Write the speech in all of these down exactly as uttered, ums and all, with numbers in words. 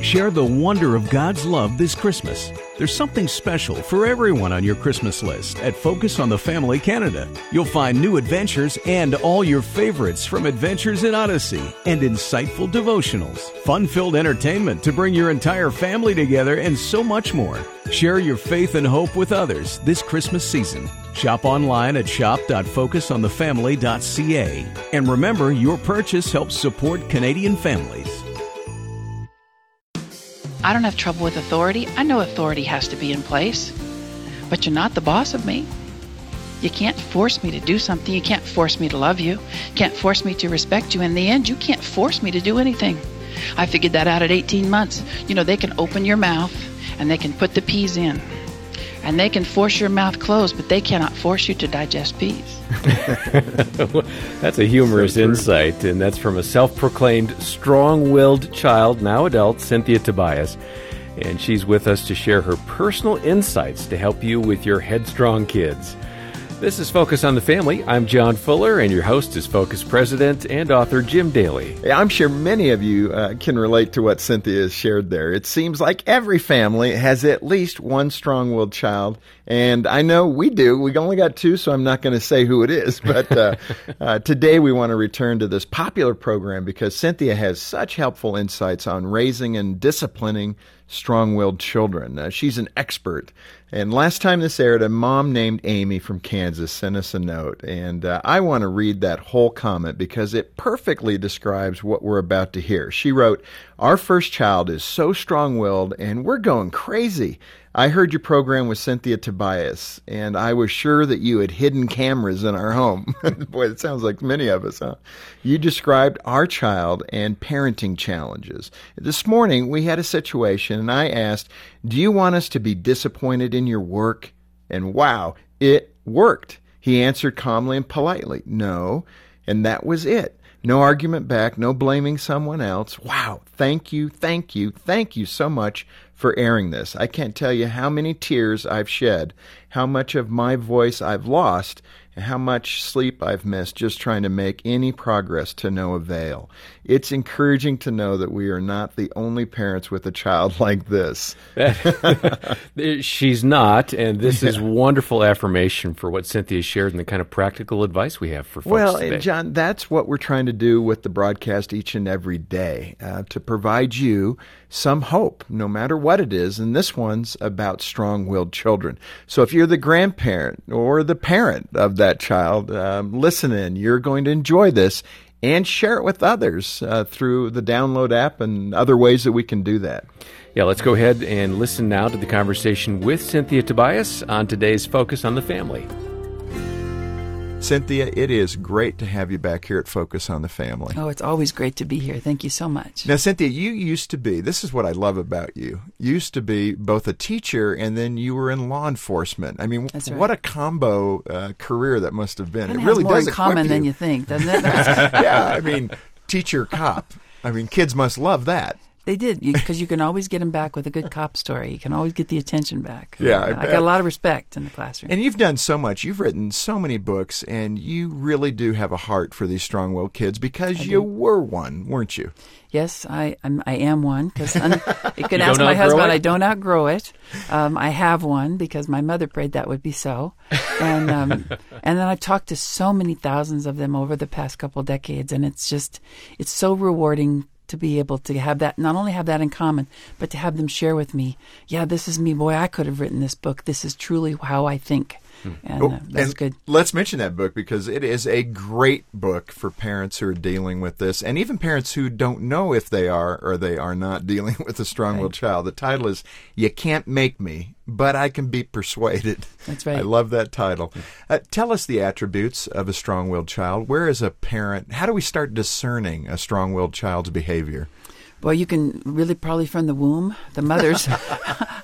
Share the wonder of God's love this Christmas. There's something special for everyone on your Christmas list at Focus on the Family Canada. You'll find new adventures and all your favorites from Adventures in Odyssey and insightful devotionals, fun-filled entertainment to bring your entire family together, and so much more. Share your faith and hope with others this Christmas season. Shop online at shop dot focus on the family dot c a. And remember, your purchase helps support Canadian families. I don't have trouble with authority. I know authority has to be in place, but you're not the boss of me. You can't force me to do something. You can't force me to love you. You can't force me to respect you. In the end, you can't force me to do anything. I figured that out at eighteen months. You know, they can open your mouth and they can put the peas in, and they can force your mouth closed, but they cannot force you to digest peas. That's a humorous so insight, and that's from a self-proclaimed strong-willed child, now adult, Cynthia Tobias. And she's with us to share her personal insights to help you with your headstrong kids. This is Focus on the Family. I'm John Fuller, and your host is Focus President and author Jim Daly. I'm sure many of you uh, can relate to what Cynthia has shared there. It seems like every family has at least one strong-willed child, and I know we do. We only got two, so I'm not going to say who it is. But uh, uh, today we want to return to this popular program because Cynthia has such helpful insights on raising and disciplining strong-willed children. Uh, she's an expert. And last time this aired, a mom named Amy from Kansas sent us a note. And uh, I want to read that whole comment because it perfectly describes what we're about to hear. She wrote, "Our first child is so strong-willed and we're going crazy. I heard your program with Cynthia Tobias, and I was sure that you had hidden cameras in our home." Boy, it sounds like many of us, huh? "You described our child and parenting challenges. This morning, we had a situation, and I asked, do you want us to be disappointed in your work? And wow, it worked. He answered calmly and politely, no, and that was it. No argument back, no blaming someone else. Wow, thank you, thank you, thank you so much for airing this. I can't tell you how many tears I've shed, how much of my voice I've lost, and how much sleep I've missed just trying to make any progress to no avail. It's encouraging to know that we are not the only parents with a child like this." She's not, and this yeah. is wonderful affirmation for what Cynthia shared and the kind of practical advice we have for folks well, today. Well, John, that's what we're trying to do with the broadcast each and every day, uh, to provide you some hope, no matter what it is, and this one's about strong-willed children. So if you're the grandparent or the parent of that child, um, listen in. You're going to enjoy this, and share it with others uh, through the download app and other ways that we can do that. Yeah, let's go ahead and listen now to the conversation with Cynthia Tobias on today's Focus on the Family. Cynthia, it is great to have you back here at Focus on the Family. Oh, it's always great to be here. Thank you so much. Now, Cynthia, you used to be, this is what I love about you, used to be both a teacher and then you were in law enforcement. I mean, right. what a combo uh, career that must have been. It, it really more does more in common you. Than you think, doesn't it? Yeah, I mean, teacher, cop. I mean, kids must love that. They did, because you, you can always get them back with a good cop story. You can always get the attention back. Yeah, I, I got a lot of respect in the classroom. And you've done so much. You've written so many books, and you really do have a heart for these strong-willed kids because I you do. were one, weren't you? Yes, I I'm, I am one. Because un- you can you ask my husband. It? I don't outgrow it. Um, I have one because my mother prayed that would be so. And um, and then I've talked to so many thousands of them over the past couple decades, and it's just it's so rewarding to be able to have that, not only have that in common, but to have them share with me, yeah, this is me, boy, I could have written this book. This is truly how I think. And oh, uh, that's and good. Let's mention that book because it is a great book for parents who are dealing with this, and even parents who don't know if they are or they are not dealing with a strong-willed right. child. The title is You Can't Make Me, But I Can Be Persuaded. That's right. I love that title. Uh, tell us the attributes of a strong-willed child. Where is a parent? How do we start discerning a strong-willed child's behavior? Well, you can really probably from the womb, the mothers.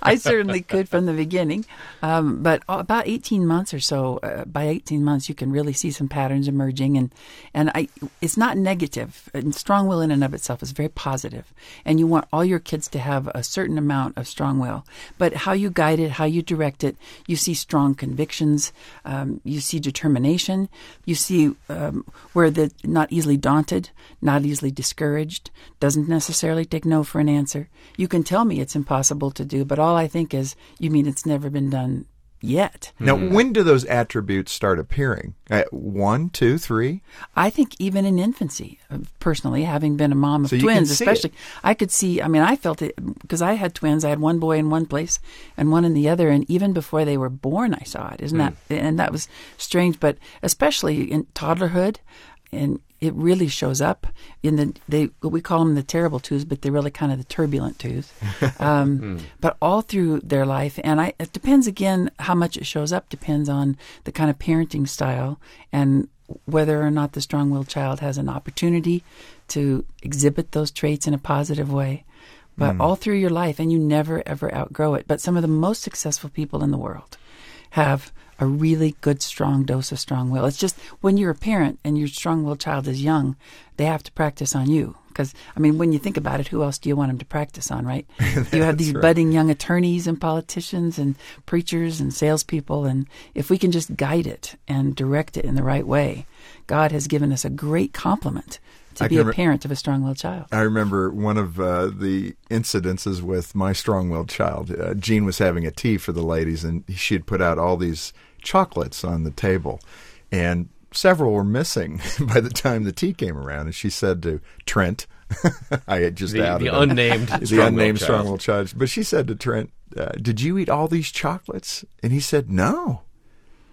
I certainly could from the beginning. Um, but about eighteen months or so, uh, by eighteen months, you can really see some patterns emerging. And, and I, it's not negative. And strong will in and of itself is very positive. And you want all your kids to have a certain amount of strong will. But how you guide it, how you direct it, you see strong convictions. Um, you see determination. You see um, where they're not easily daunted, not easily discouraged, doesn't necessarily necessarily take no for an answer. You can tell me it's impossible to do, but all I think is, you mean it's never been done yet. Now, mm-hmm. when do those attributes start appearing? At one, two, three? I think even in infancy, personally, having been a mom of so twins, especially, it. I could see, I mean, I felt it because I had twins. I had one boy in one place and one in the other. And even before they were born, I saw it. Isn't mm. that? And that was strange, but especially in toddlerhood, and it really shows up in the, they we call them the terrible twos, but they're really kind of the turbulent twos. Um, mm. But all through their life, and I, it depends, again, how much it shows up depends on the kind of parenting style and whether or not the strong-willed child has an opportunity to exhibit those traits in a positive way. But mm. all through your life, and you never, ever outgrow it. But some of the most successful people in the world have a really good, strong dose of strong will. It's just when you're a parent and your strong-willed child is young, they have to practice on you. Because, I mean, when you think about it, who else do you want them to practice on, right? You have these right. budding young attorneys and politicians and preachers and salespeople. And if we can just guide it and direct it in the right way, God has given us a great compliment to I be a parent re- of a strong-willed child. I remember one of uh, the incidences with my strong-willed child. Uh, Jean was having a tea for the ladies, and she had put out all these chocolates on the table, and several were missing by the time the tea came around. And she said to Trent, I had just the, outed the unnamed, the unnamed strong-willed child. But she said to Trent, uh, "Did you eat all these chocolates?" And he said, "No."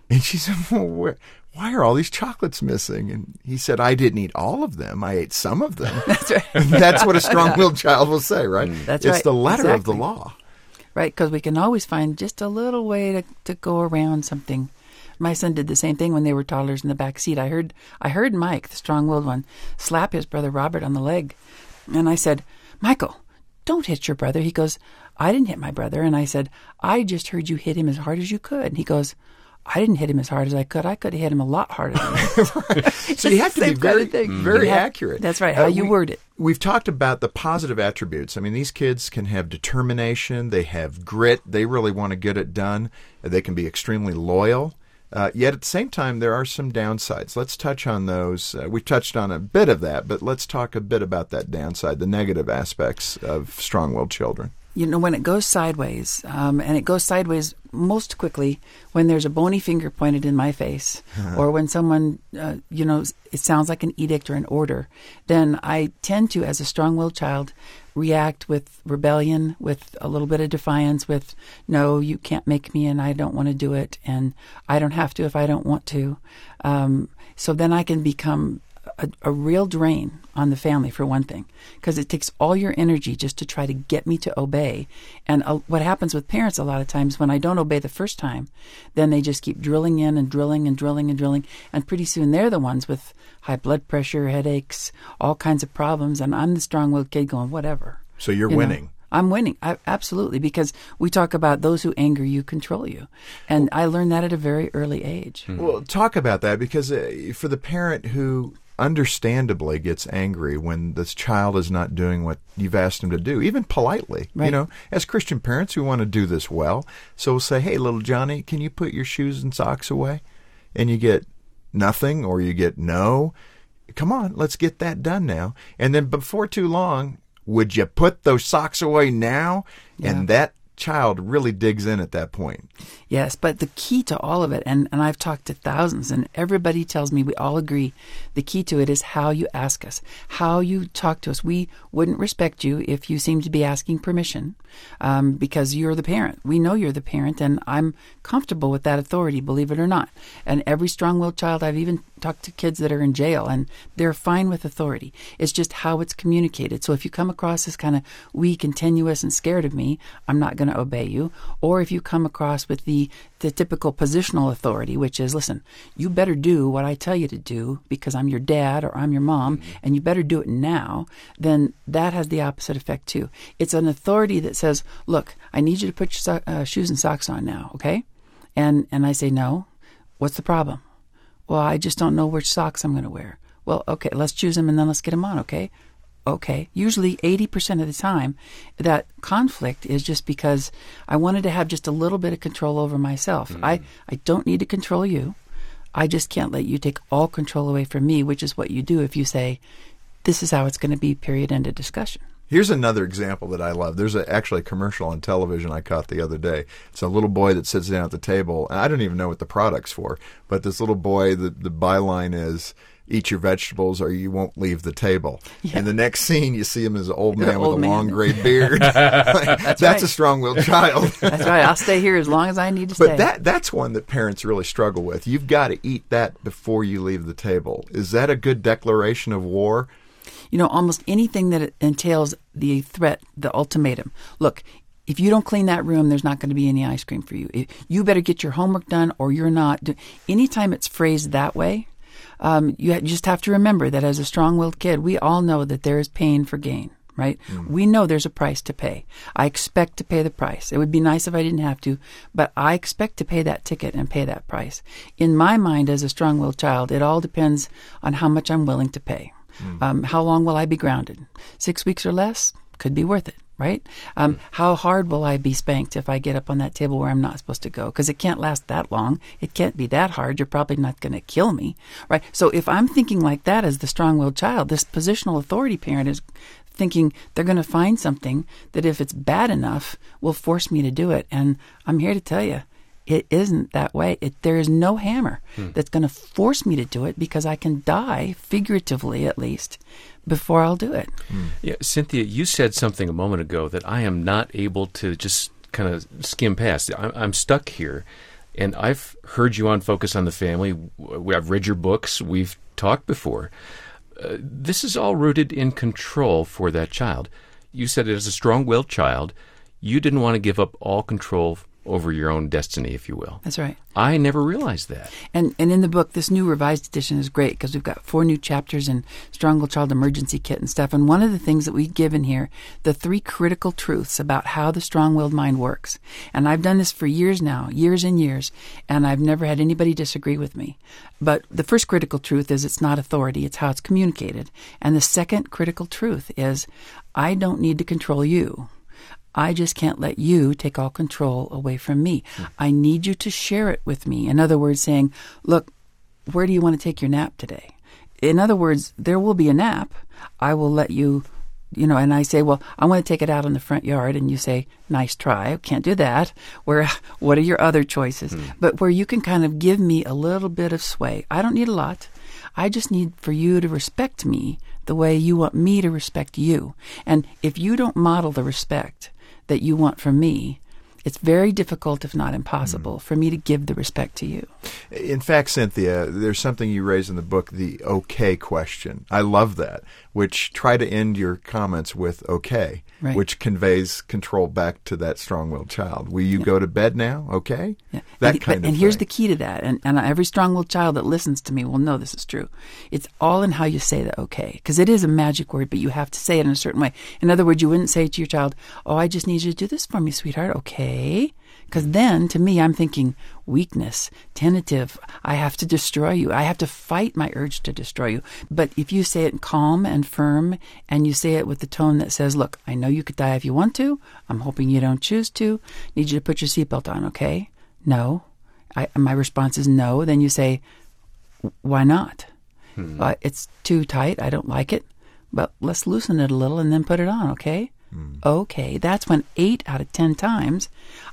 And she said, "Well, where?" Why are all these chocolates missing? And he said, I didn't eat all of them. I ate some of them. That's right. And that's what a strong-willed child will say, right? That's it's right. the letter exactly. of the law. Right, because we can always find just a little way to, to go around something. My son did the same thing when they were toddlers in the back seat. I heard, I heard Mike, the strong-willed one, slap his brother Robert on the leg. And I said, Michael, don't hit your brother. He goes, I didn't hit my brother. And I said, I just heard you hit him as hard as you could. And he goes, I didn't hit him as hard as I could. I could have hit him a lot harder than that. So you have to be very, very have, accurate. That's right, how uh, you we, word it. We've talked about the positive attributes. I mean, these kids can have determination. They have grit. They really want to get it done. They can be extremely loyal. Uh, yet at the same time, there are some downsides. Let's touch on those. Uh, we've touched on a bit of that, but let's talk a bit about that downside, the negative aspects of strong-willed children. You know, when it goes sideways, um, and it goes sideways most quickly when there's a bony finger pointed in my face, uh-huh. or when someone, uh, you know, it sounds like an edict or an order, then I tend to, as a strong-willed child, react with rebellion, with a little bit of defiance, with, no, you can't make me, and I don't want to do it, and I don't have to if I don't want to. Um, so then I can become A, a real drain on the family, for one thing, because it takes all your energy just to try to get me to obey. And uh, what happens with parents a lot of times, when I don't obey the first time, then they just keep drilling in and drilling and drilling and drilling. And pretty soon they're the ones with high blood pressure, headaches, all kinds of problems. And I'm the strong-willed kid going, whatever. So you're you winning. Know? I'm winning. I, absolutely. Because we talk about those who anger you control you. And well, I learned that at a very early age. Mm-hmm. Well, talk about that, because uh, for the parent who understandably gets angry when this child is not doing what you've asked him to do, even politely. Right. You know, as Christian parents, we want to do this well. So we'll say, hey, little Johnny, can you put your shoes and socks away? And you get nothing, or you get no. Come on, let's get that done now. And then before too long, would you put those socks away now? Yeah. And that child really digs in at that point. Yes, but the key to all of it, and, and I've talked to thousands, and everybody tells me, we all agree, the key to it is how you ask us, how you talk to us. We wouldn't respect you if you seem to be asking permission, um, because you're the parent. We know you're the parent, and I'm comfortable with that authority, believe it or not. And every strong-willed child, I've even talked to kids that are in jail, and they're fine with authority. It's just how it's communicated. So if you come across as kind of weak and tenuous and scared of me, I'm not going to obey you. Or if you come across with the the typical positional authority, which is, listen, you better do what I tell you to do because I'm your dad or I'm your mom, mm-hmm. and you better do it now, then that has the opposite effect too. It's an authority that says, look, I need you to put your so- uh, shoes and socks on now, okay? And and I say, no, what's the problem? Well, I just don't know which socks I'm going to wear. Well, okay, let's choose them and then let's get them on, okay? Okay. Usually eighty percent of the time, that conflict is just because I wanted to have just a little bit of control over myself. Mm. I, I don't need to control you. I just can't let you take all control away from me, which is what you do if you say, this is how it's going to be, period, end of discussion. Here's another example that I love. There's a, actually a commercial on television I caught the other day. It's a little boy that sits down at the table, and I don't even know what the product's for, but this little boy, the, the byline is, eat your vegetables or you won't leave the table. Yeah. And the next scene, you see him as an old man old with a man. long gray beard. Like, that's that's right. A strong-willed child. That's right. I'll stay here as long as I need to but stay. But that, that's one that parents really struggle with. You've got to eat that before you leave the table. Is that a good declaration of war? You know, almost anything that entails the threat, the ultimatum. Look, if you don't clean that room, there's not going to be any ice cream for you. You better get your homework done or you're not. Anytime it's phrased that way, um, you just have to remember that as a strong-willed kid, we all know that there is pain for gain, right? Mm. We know there's a price to pay. I expect to pay the price. It would be nice if I didn't have to, but I expect to pay that ticket and pay that price. In my mind, as a strong-willed child, it all depends on how much I'm willing to pay. Mm. Um, how long will I be grounded? Six weeks or less could be worth it, right? Um, mm. How hard will I be spanked if I get up on that table where I'm not supposed to go? Because it can't last that long. It can't be that hard. You're probably not going to kill me, right? So if I'm thinking like that as the strong-willed child, this positional authority parent is thinking they're going to find something that if it's bad enough will force me to do it. And I'm here to tell you, it isn't that way. It, there is no hammer hmm. that's going to force me to do it because I can die, figuratively at least, before I'll do it. Hmm. Yeah, Cynthia, you said something a moment ago that I am not able to just kind of skim past. I'm, I'm stuck here. And I've heard you on Focus on the Family. I've read your books. We've talked before. Uh, this is all rooted in control for that child. You said as a strong-willed child, you didn't want to give up all control over your own destiny, if you will. That's right. I never realized that. And and in the book, this new revised edition is great because we've got four new chapters in Strong-Willed Child Emergency Kit and stuff. And one of the things that we give in here, the three critical truths about how the strong-willed mind works. And I've done this for years now, years and years, and I've never had anybody disagree with me. But the first critical truth is it's not authority, it's how it's communicated. And the second critical truth is I don't need to control you. I just can't let you take all control away from me. Mm. I need you to share it with me. In other words, saying, look, where do you want to take your nap today? In other words, there will be a nap. I will let you, you know, and I say, well, I want to take it out in the front yard. And you say, nice try. Can't do that. Where? What are your other choices? Mm. But where you can kind of give me a little bit of sway. I don't need a lot. I just need for you to respect me the way you want me to respect you. And if you don't model the respect that you want from me, it's very difficult, if not impossible, mm. for me to give the respect to you. In fact, Cynthia, there's something you raise in the book, the okay question. I love that, which try to end your comments with okay, right. Which conveys control back to that strong-willed child. Will you yeah. go to bed now? Okay? Yeah. That and, kind but, of and thing. And here's the key to that, and, and every strong-willed child that listens to me will know this is true. It's all in how you say the okay, because it is a magic word, but you have to say it in a certain way. In other words, you wouldn't say to your child, oh, I just need you to do this for me, sweetheart, okay. Because then, to me, I'm thinking weakness, tentative, I have to destroy you. I have to fight my urge to destroy you. But if you say it calm and firm, and you say it with the tone that says, look, I know you could die if you want to. I'm hoping you don't choose to. Need you to put your seatbelt on, okay? No. I, my response is no. Then you say, why not? Hmm. Uh, it's too tight. I don't like it. But let's loosen it a little and then put it on, okay? Okay, that's when eight out of ten times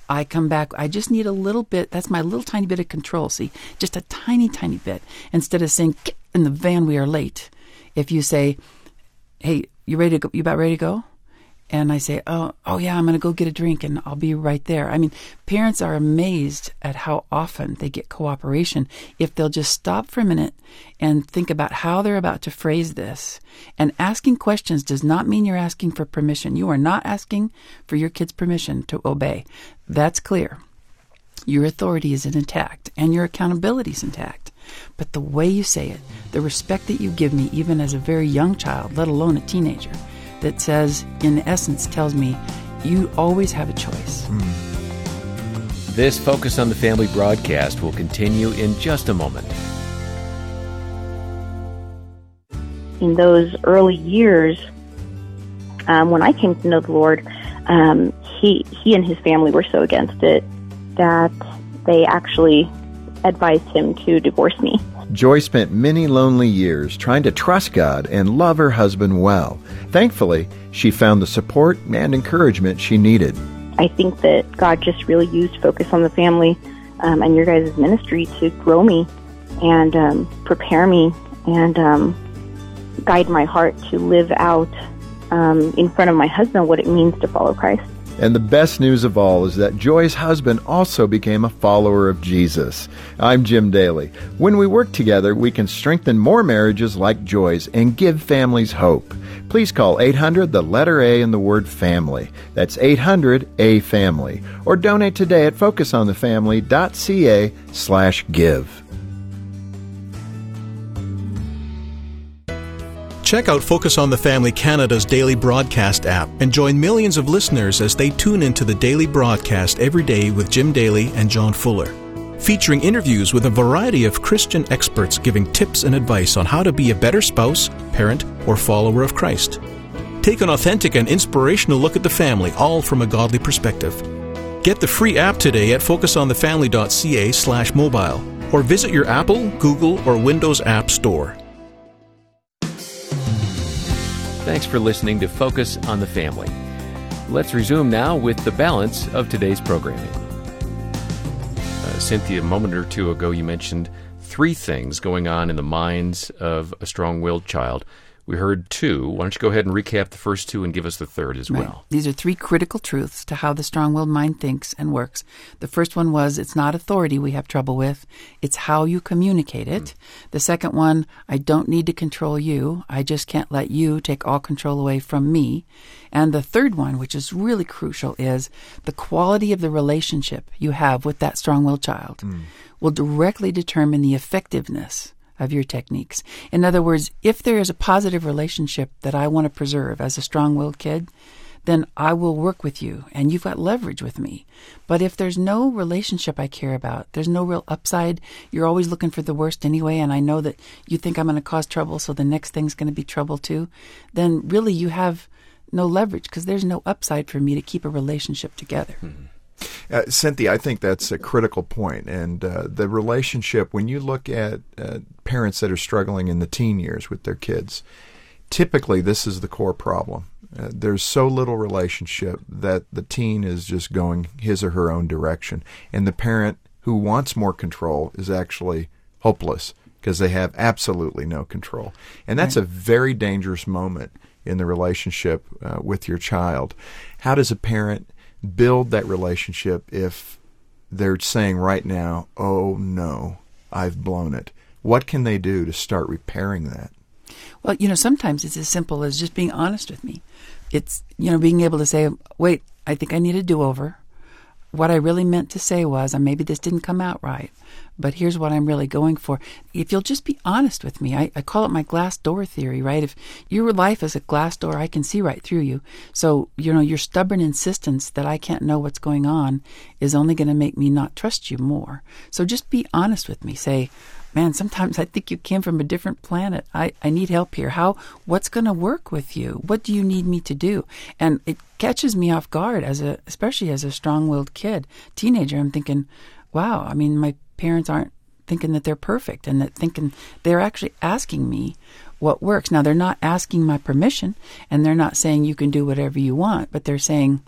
I come back. I just need a little bit. That's my little tiny bit of control. See, just a tiny, tiny bit. Instead of saying, get in the van, we are late. If you say, hey, you ready to go? You about ready to go? And I say, oh, oh yeah, I'm going to go get a drink and I'll be right there. I mean, parents are amazed at how often they get cooperation if they'll just stop for a minute and think about how they're about to phrase this. And asking questions does not mean you're asking for permission. You are not asking for your kid's permission to obey. That's clear. Your authority is intact and your accountability is intact. But the way you say it, the respect that you give me, even as a very young child, let alone a teenager, that says, in essence, tells me, you always have a choice. Mm. This Focus on the Family broadcast will continue in just a moment. In those early years, um, when I came to know the Lord, um, he, he and his family were so against it that they actually advised him to divorce me. Joy spent many lonely years trying to trust God and love her husband well. Thankfully, she found the support and encouragement she needed. I think that God just really used Focus on the Family um, and your guys' ministry to grow me and um, prepare me and um, guide my heart to live out um, in front of my husband what it means to follow Christ. And the best news of all is that Joy's husband also became a follower of Jesus. I'm Jim Daly. When we work together, we can strengthen more marriages like Joy's and give families hope. Please call eight hundred, the letter A in the word family. That's eight hundred A family. Or donate today at focusonthefamily.ca slash give. Check out Focus on the Family Canada's daily broadcast app and join millions of listeners as they tune into the daily broadcast every day with Jim Daly and John Fuller, featuring interviews with a variety of Christian experts giving tips and advice on how to be a better spouse, parent, or follower of Christ. Take an authentic and inspirational look at the family, all from a godly perspective. Get the free app today at focusonthefamily.ca slash mobile or visit your Apple, Google, or Windows App Store. Thanks for listening to Focus on the Family. Let's resume now with the balance of today's programming. Uh, Cynthia, a moment or two ago, you mentioned three things going on in the minds of a strong-willed child. We heard two. Why don't you go ahead and recap the first two and give us the third as right. well? These are three critical truths to how the strong-willed mind thinks and works. The first one was it's not authority we have trouble with. It's how you communicate it. Mm-hmm. The second one, I don't need to control you. I just can't let you take all control away from me. And the third one, which is really crucial, is the quality of the relationship you have with that strong-willed child mm. will directly determine the effectiveness of your techniques. In other words, if there is a positive relationship that I want to preserve as a strong-willed kid, then I will work with you, and you've got leverage with me. But if there's no relationship I care about, there's no real upside, you're always looking for the worst anyway, and I know that you think I'm going to cause trouble, so the next thing's going to be trouble too, then really you have no leverage because there's no upside for me to keep a relationship together. Mm-hmm. Uh, Cynthia, I think that's a critical point. And uh, the relationship, when you look at uh, parents that are struggling in the teen years with their kids, typically this is the core problem. Uh, there's so little relationship that the teen is just going his or her own direction. And the parent who wants more control is actually hopeless because they have absolutely no control. And that's right. a very dangerous moment in the relationship uh, with your child. How does a parent build that relationship if they're saying right now, oh no, I've blown it? What can they do to start repairing that? Well, you know, sometimes it's as simple as just being honest with me. It's, you know, being able to say, wait, I think I need a do-over. What I really meant to say was, and maybe this didn't come out right, but here's what I'm really going for. If you'll just be honest with me, I, I call it my glass door theory, right? If your life is a glass door, I can see right through you. So, you know, your stubborn insistence that I can't know what's going on is only going to make me not trust you more. So just be honest with me. Say, man, sometimes I think you came from a different planet. I, I need help here. How? What's going to work with you? What do you need me to do? And it catches me off guard, as a, especially as a strong-willed kid, teenager. I'm thinking, wow, I mean, my parents aren't thinking that they're perfect and that thinking they're actually asking me what works. Now, they're not asking my permission, and they're not saying you can do whatever you want, but they're saying,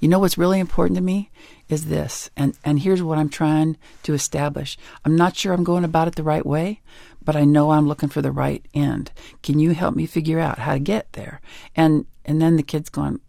you know what's really important to me is this, and, and here's what I'm trying to establish. I'm not sure I'm going about it the right way, but I know I'm looking for the right end. Can you help me figure out how to get there? And and then the kid's going,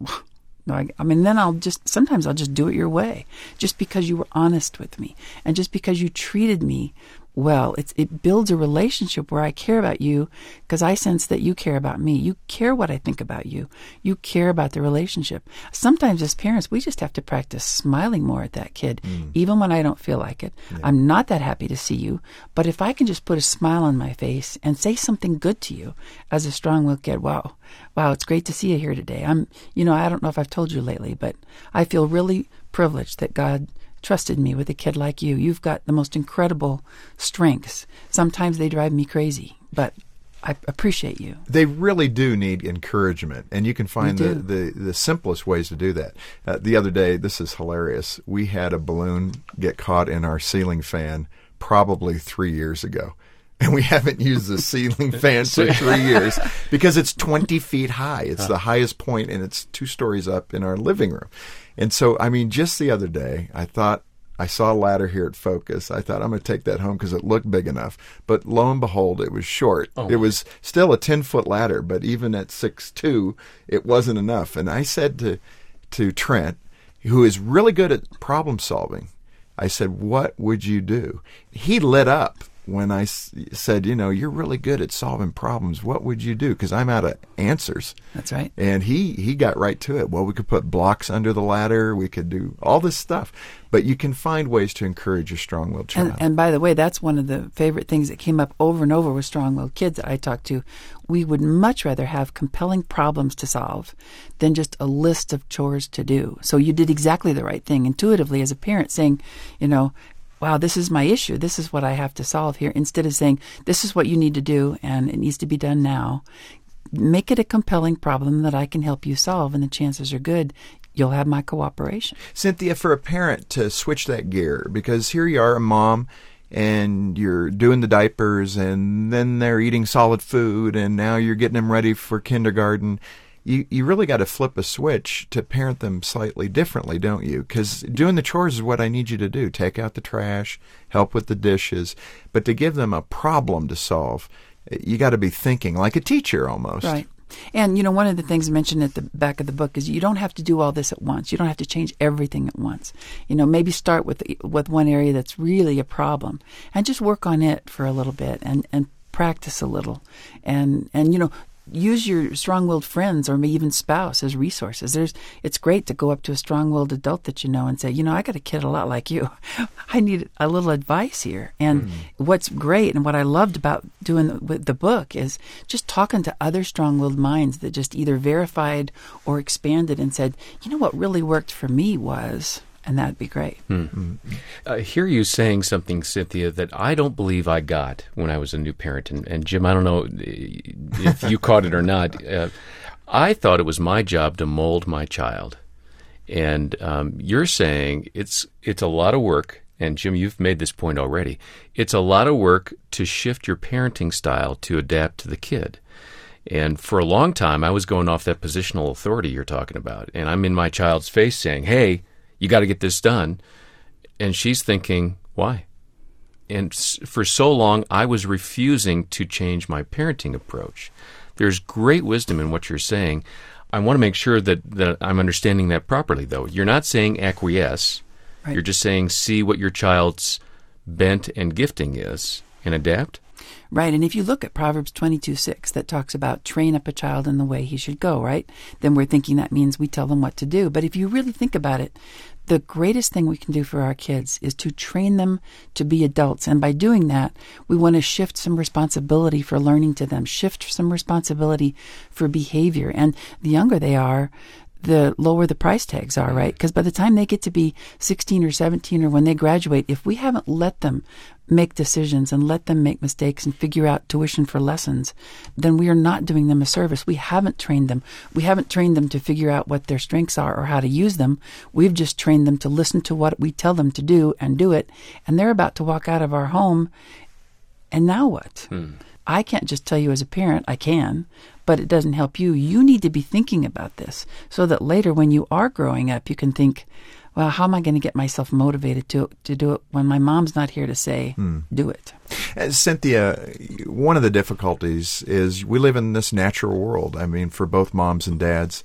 no, I, I mean, then I'll just, sometimes I'll just do it your way, just because you were honest with me, and just because you treated me well. It's, it builds a relationship where I care about you because I sense that you care about me. You care what I think about you. You care about the relationship. Sometimes as parents, we just have to practice smiling more at that kid, mm. even when I don't feel like it. Yeah. I'm not that happy to see you, but if I can just put a smile on my face and say something good to you as a strong-willed kid, wow, wow, it's great to see you here today. I'm, you know, I don't know if I've told you lately, but I feel really privileged that God trusted me with a kid like you. You've got the most incredible strengths. Sometimes they drive me crazy, but I appreciate you. They really do need encouragement, and you can find the, the, the simplest ways to do that. Uh, the other day, this is hilarious, we had a balloon get caught in our ceiling fan probably three years ago. And we haven't used the ceiling fan for three years because it's twenty feet high. It's huh. the highest point, and it's two stories up in our living room. And so, I mean, just the other day, I thought I saw a ladder here at Focus. I thought I'm going to take that home because it looked big enough. But lo and behold, it was short. Oh. It was still a ten-foot ladder, but even at six foot two, it wasn't enough. And I said to to Trent, who is really good at problem solving, I said, what would you do? He lit up when I s- said, you know, you're really good at solving problems. What would you do? Because I'm out of answers. That's right. And he, he got right to it. Well, we could put blocks under the ladder. We could do all this stuff. But you can find ways to encourage your strong-willed child. And, and by the way, that's one of the favorite things that came up over and over with strong-willed kids that I talk to. We would much rather have compelling problems to solve than just a list of chores to do. So you did exactly the right thing intuitively as a parent, saying, you know, wow, this is my issue. This is what I have to solve here. Instead of saying, this is what you need to do and it needs to be done now, make it a compelling problem that I can help you solve, and the chances are good you'll have my cooperation. Cynthia, for a parent to switch that gear, because here you are, a mom, and you're doing the diapers, and then they're eating solid food, and now you're getting them ready for kindergarten. You you really got to flip a switch to parent them slightly differently, don't you? Because doing the chores is what I need you to do. Take out the trash, help with the dishes. But to give them a problem to solve, you got to be thinking like a teacher almost. Right. And, you know, one of the things mentioned at the back of the book is you don't have to do all this at once. You don't have to change everything at once. You know, maybe start with with one area that's really a problem and just work on it for a little bit and, and practice a little. And, and, you know, use your strong-willed friends or maybe even spouse as resources. There's, it's great to go up to a strong-willed adult that you know and say, you know, I got a kid a lot like you. I need a little advice here. And mm. what's great and what I loved about doing the, with the book is just talking to other strong-willed minds that just either verified or expanded and said, you know what really worked for me was... And that'd be great. Mm-hmm. I hear you saying something, Cynthia, that I don't believe I got when I was a new parent. And, and Jim, I don't know if you caught it or not. Uh, I thought it was my job to mold my child. And um, you're saying it's it's a lot of work. And Jim, you've made this point already. It's a lot of work to shift your parenting style to adapt to the kid. And for a long time, I was going off that positional authority you're talking about. And I'm in my child's face saying, hey, you got to get this done. And she's thinking, why? And for so long, I was refusing to change my parenting approach. There's great wisdom in what you're saying. I want to make sure that, that I'm understanding that properly, though. You're not saying acquiesce. Right. You're just saying see what your child's bent and gifting is and adapt. Right, and if you look at Proverbs twenty-two six that talks about train up a child in the way he should go, right? Then we're thinking that means we tell them what to do. But if you really think about it, the greatest thing we can do for our kids is to train them to be adults. And by doing that, we want to shift some responsibility for learning to them, shift some responsibility for behavior. And the younger they are, the lower the price tags are, right? Because by the time they get to be sixteen or seventeen or when they graduate, if we haven't let them make decisions and let them make mistakes and figure out tuition for lessons, then we are not doing them a service. We haven't trained them. We haven't trained them to figure out what their strengths are or how to use them. We've just trained them to listen to what we tell them to do and do it. And they're about to walk out of our home. And now what? Hmm. I can't just tell you as a parent, I can, but it doesn't help you. You need to be thinking about this so that later when you are growing up, you can think, well, how am I going to get myself motivated to to do it when my mom's not here to say, hmm. do it? And Cynthia, one of the difficulties is we live in this natural world. I mean, for both moms and dads,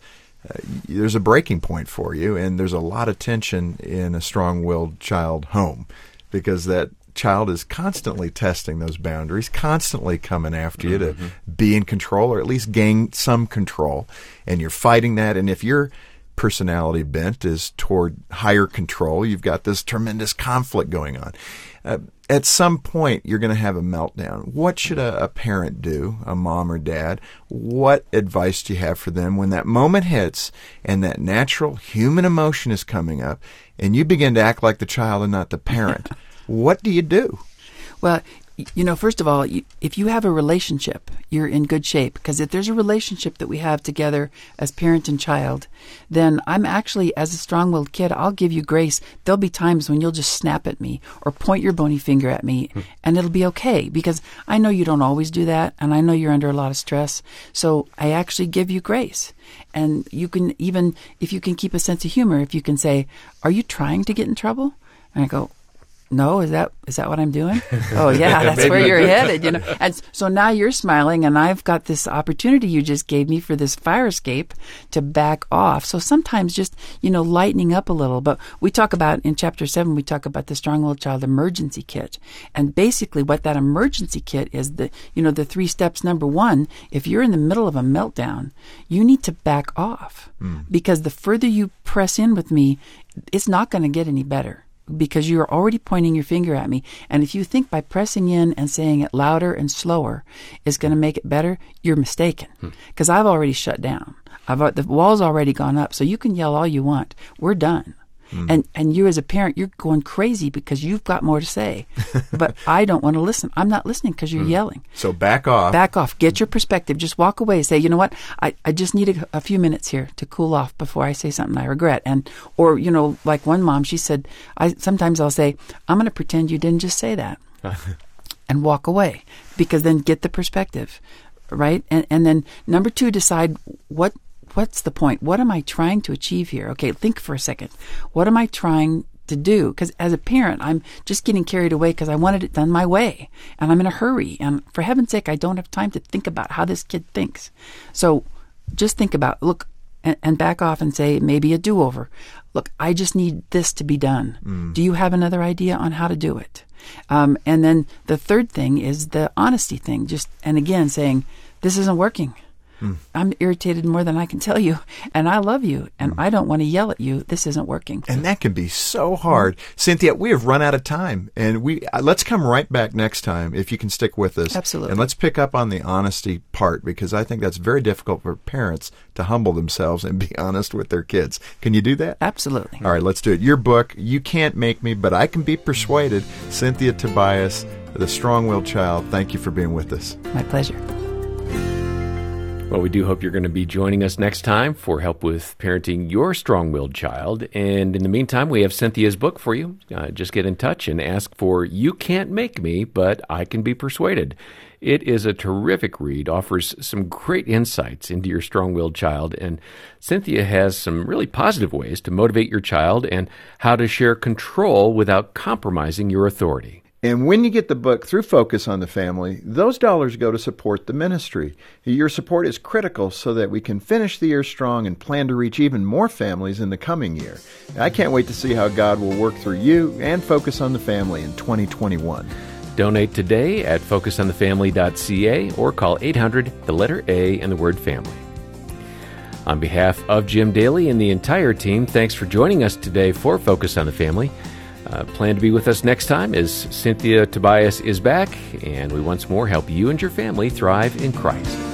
uh, there's a breaking point for you, and there's a lot of tension in a strong-willed child home because that child is constantly testing those boundaries, constantly coming after you mm-hmm. to be in control or at least gain some control, and you're fighting that. And if you're personality bent is toward higher control, you've got this tremendous conflict going on. Uh, at some point, you're going to have a meltdown. What should a, a parent do, a mom or dad? What advice do you have for them when that moment hits and that natural human emotion is coming up and you begin to act like the child and not the parent? What do you do? Well, you know, first of all, you, if you have a relationship, you're in good shape. Because if there's a relationship that we have together as parent and child, then I'm actually, as a strong-willed kid, I'll give you grace. There'll be times when you'll just snap at me or point your bony finger at me, mm. and it'll be okay. Because I know you don't always do that, and I know you're under a lot of stress. So I actually give you grace. And you can even, if you can keep a sense of humor, if you can say, "Are you trying to get in trouble?" And I go, "No, is that is that what I'm doing?" "Oh, yeah, that's where you're headed, you know." And so now you're smiling, and I've got this opportunity you just gave me for this fire escape to back off. So sometimes just, you know, lightening up a little. But we talk about, in Chapter seven, we talk about the Strong-Willed Child Emergency Kit. And basically what that emergency kit is, the you know, the three steps. Number one, if you're in the middle of a meltdown, you need to back off. Mm. Because the further you press in with me, it's not going to get any better. Because you're already pointing your finger at me. And if you think by pressing in and saying it louder and slower is going to make it better, you're mistaken. Because hmm. I've already shut down. I've, the wall's already gone up. So you can yell all you want. We're done. Hmm. And and you as a parent, you're going crazy because you've got more to say. But I don't want to listen. I'm not listening because you're hmm. yelling. So back off. Back off. Get your perspective. Just walk away. Say, you know what? I, I just need a, a few minutes here to cool off before I say something I regret. And or, you know, like one mom, she said, I sometimes I'll say, "I'm going to pretend you didn't just say that." And walk away, because then get the perspective, right? And, and then number two, decide what What's the point? What am I trying to achieve here? Okay, think for a second. What am I trying to do? Because as a parent, I'm just getting carried away because I wanted it done my way. And I'm in a hurry. And for heaven's sake, I don't have time to think about how this kid thinks. So just think about, look, and, and back off and say, maybe a do-over. Look, I just need this to be done. Mm. Do you have another idea on how to do it? Um, and then the third thing is the honesty thing. Just, and again, saying, this isn't working. I'm irritated more than I can tell you, and I love you, and I don't want to yell at you. This isn't working. And that can be so hard. Cynthia, we have run out of time, and we let's come right back next time if you can stick with us. Absolutely. And let's pick up on the honesty part, because I think that's very difficult for parents to humble themselves and be honest with their kids. Can you do that? Absolutely. All right, let's do it. Your book, You Can't Make Me, But I Can Be Persuaded, Cynthia Tobias, The Strong-Willed Child. Thank you for being with us. My pleasure. Well, we do hope you're going to be joining us next time for help with parenting your strong-willed child. And in the meantime, we have Cynthia's book for you. Uh, just get in touch and ask for You Can't Make Me, But I Can Be Persuaded. It is a terrific read, offers some great insights into your strong-willed child. And Cynthia has some really positive ways to motivate your child and how to share control without compromising your authority. And when you get the book through Focus on the Family, those dollars go to support the ministry. Your support is critical so that we can finish the year strong and plan to reach even more families in the coming year. I can't wait to see how God will work through you and Focus on the Family in twenty twenty-one. Donate today at focus on the family dot c a or call eight hundred, the letter A, and the word family. On behalf of Jim Daly and the entire team, thanks for joining us today for Focus on the Family. Uh, plan to be with us next time as Cynthia Tobias is back, and we once more help you and your family thrive in Christ.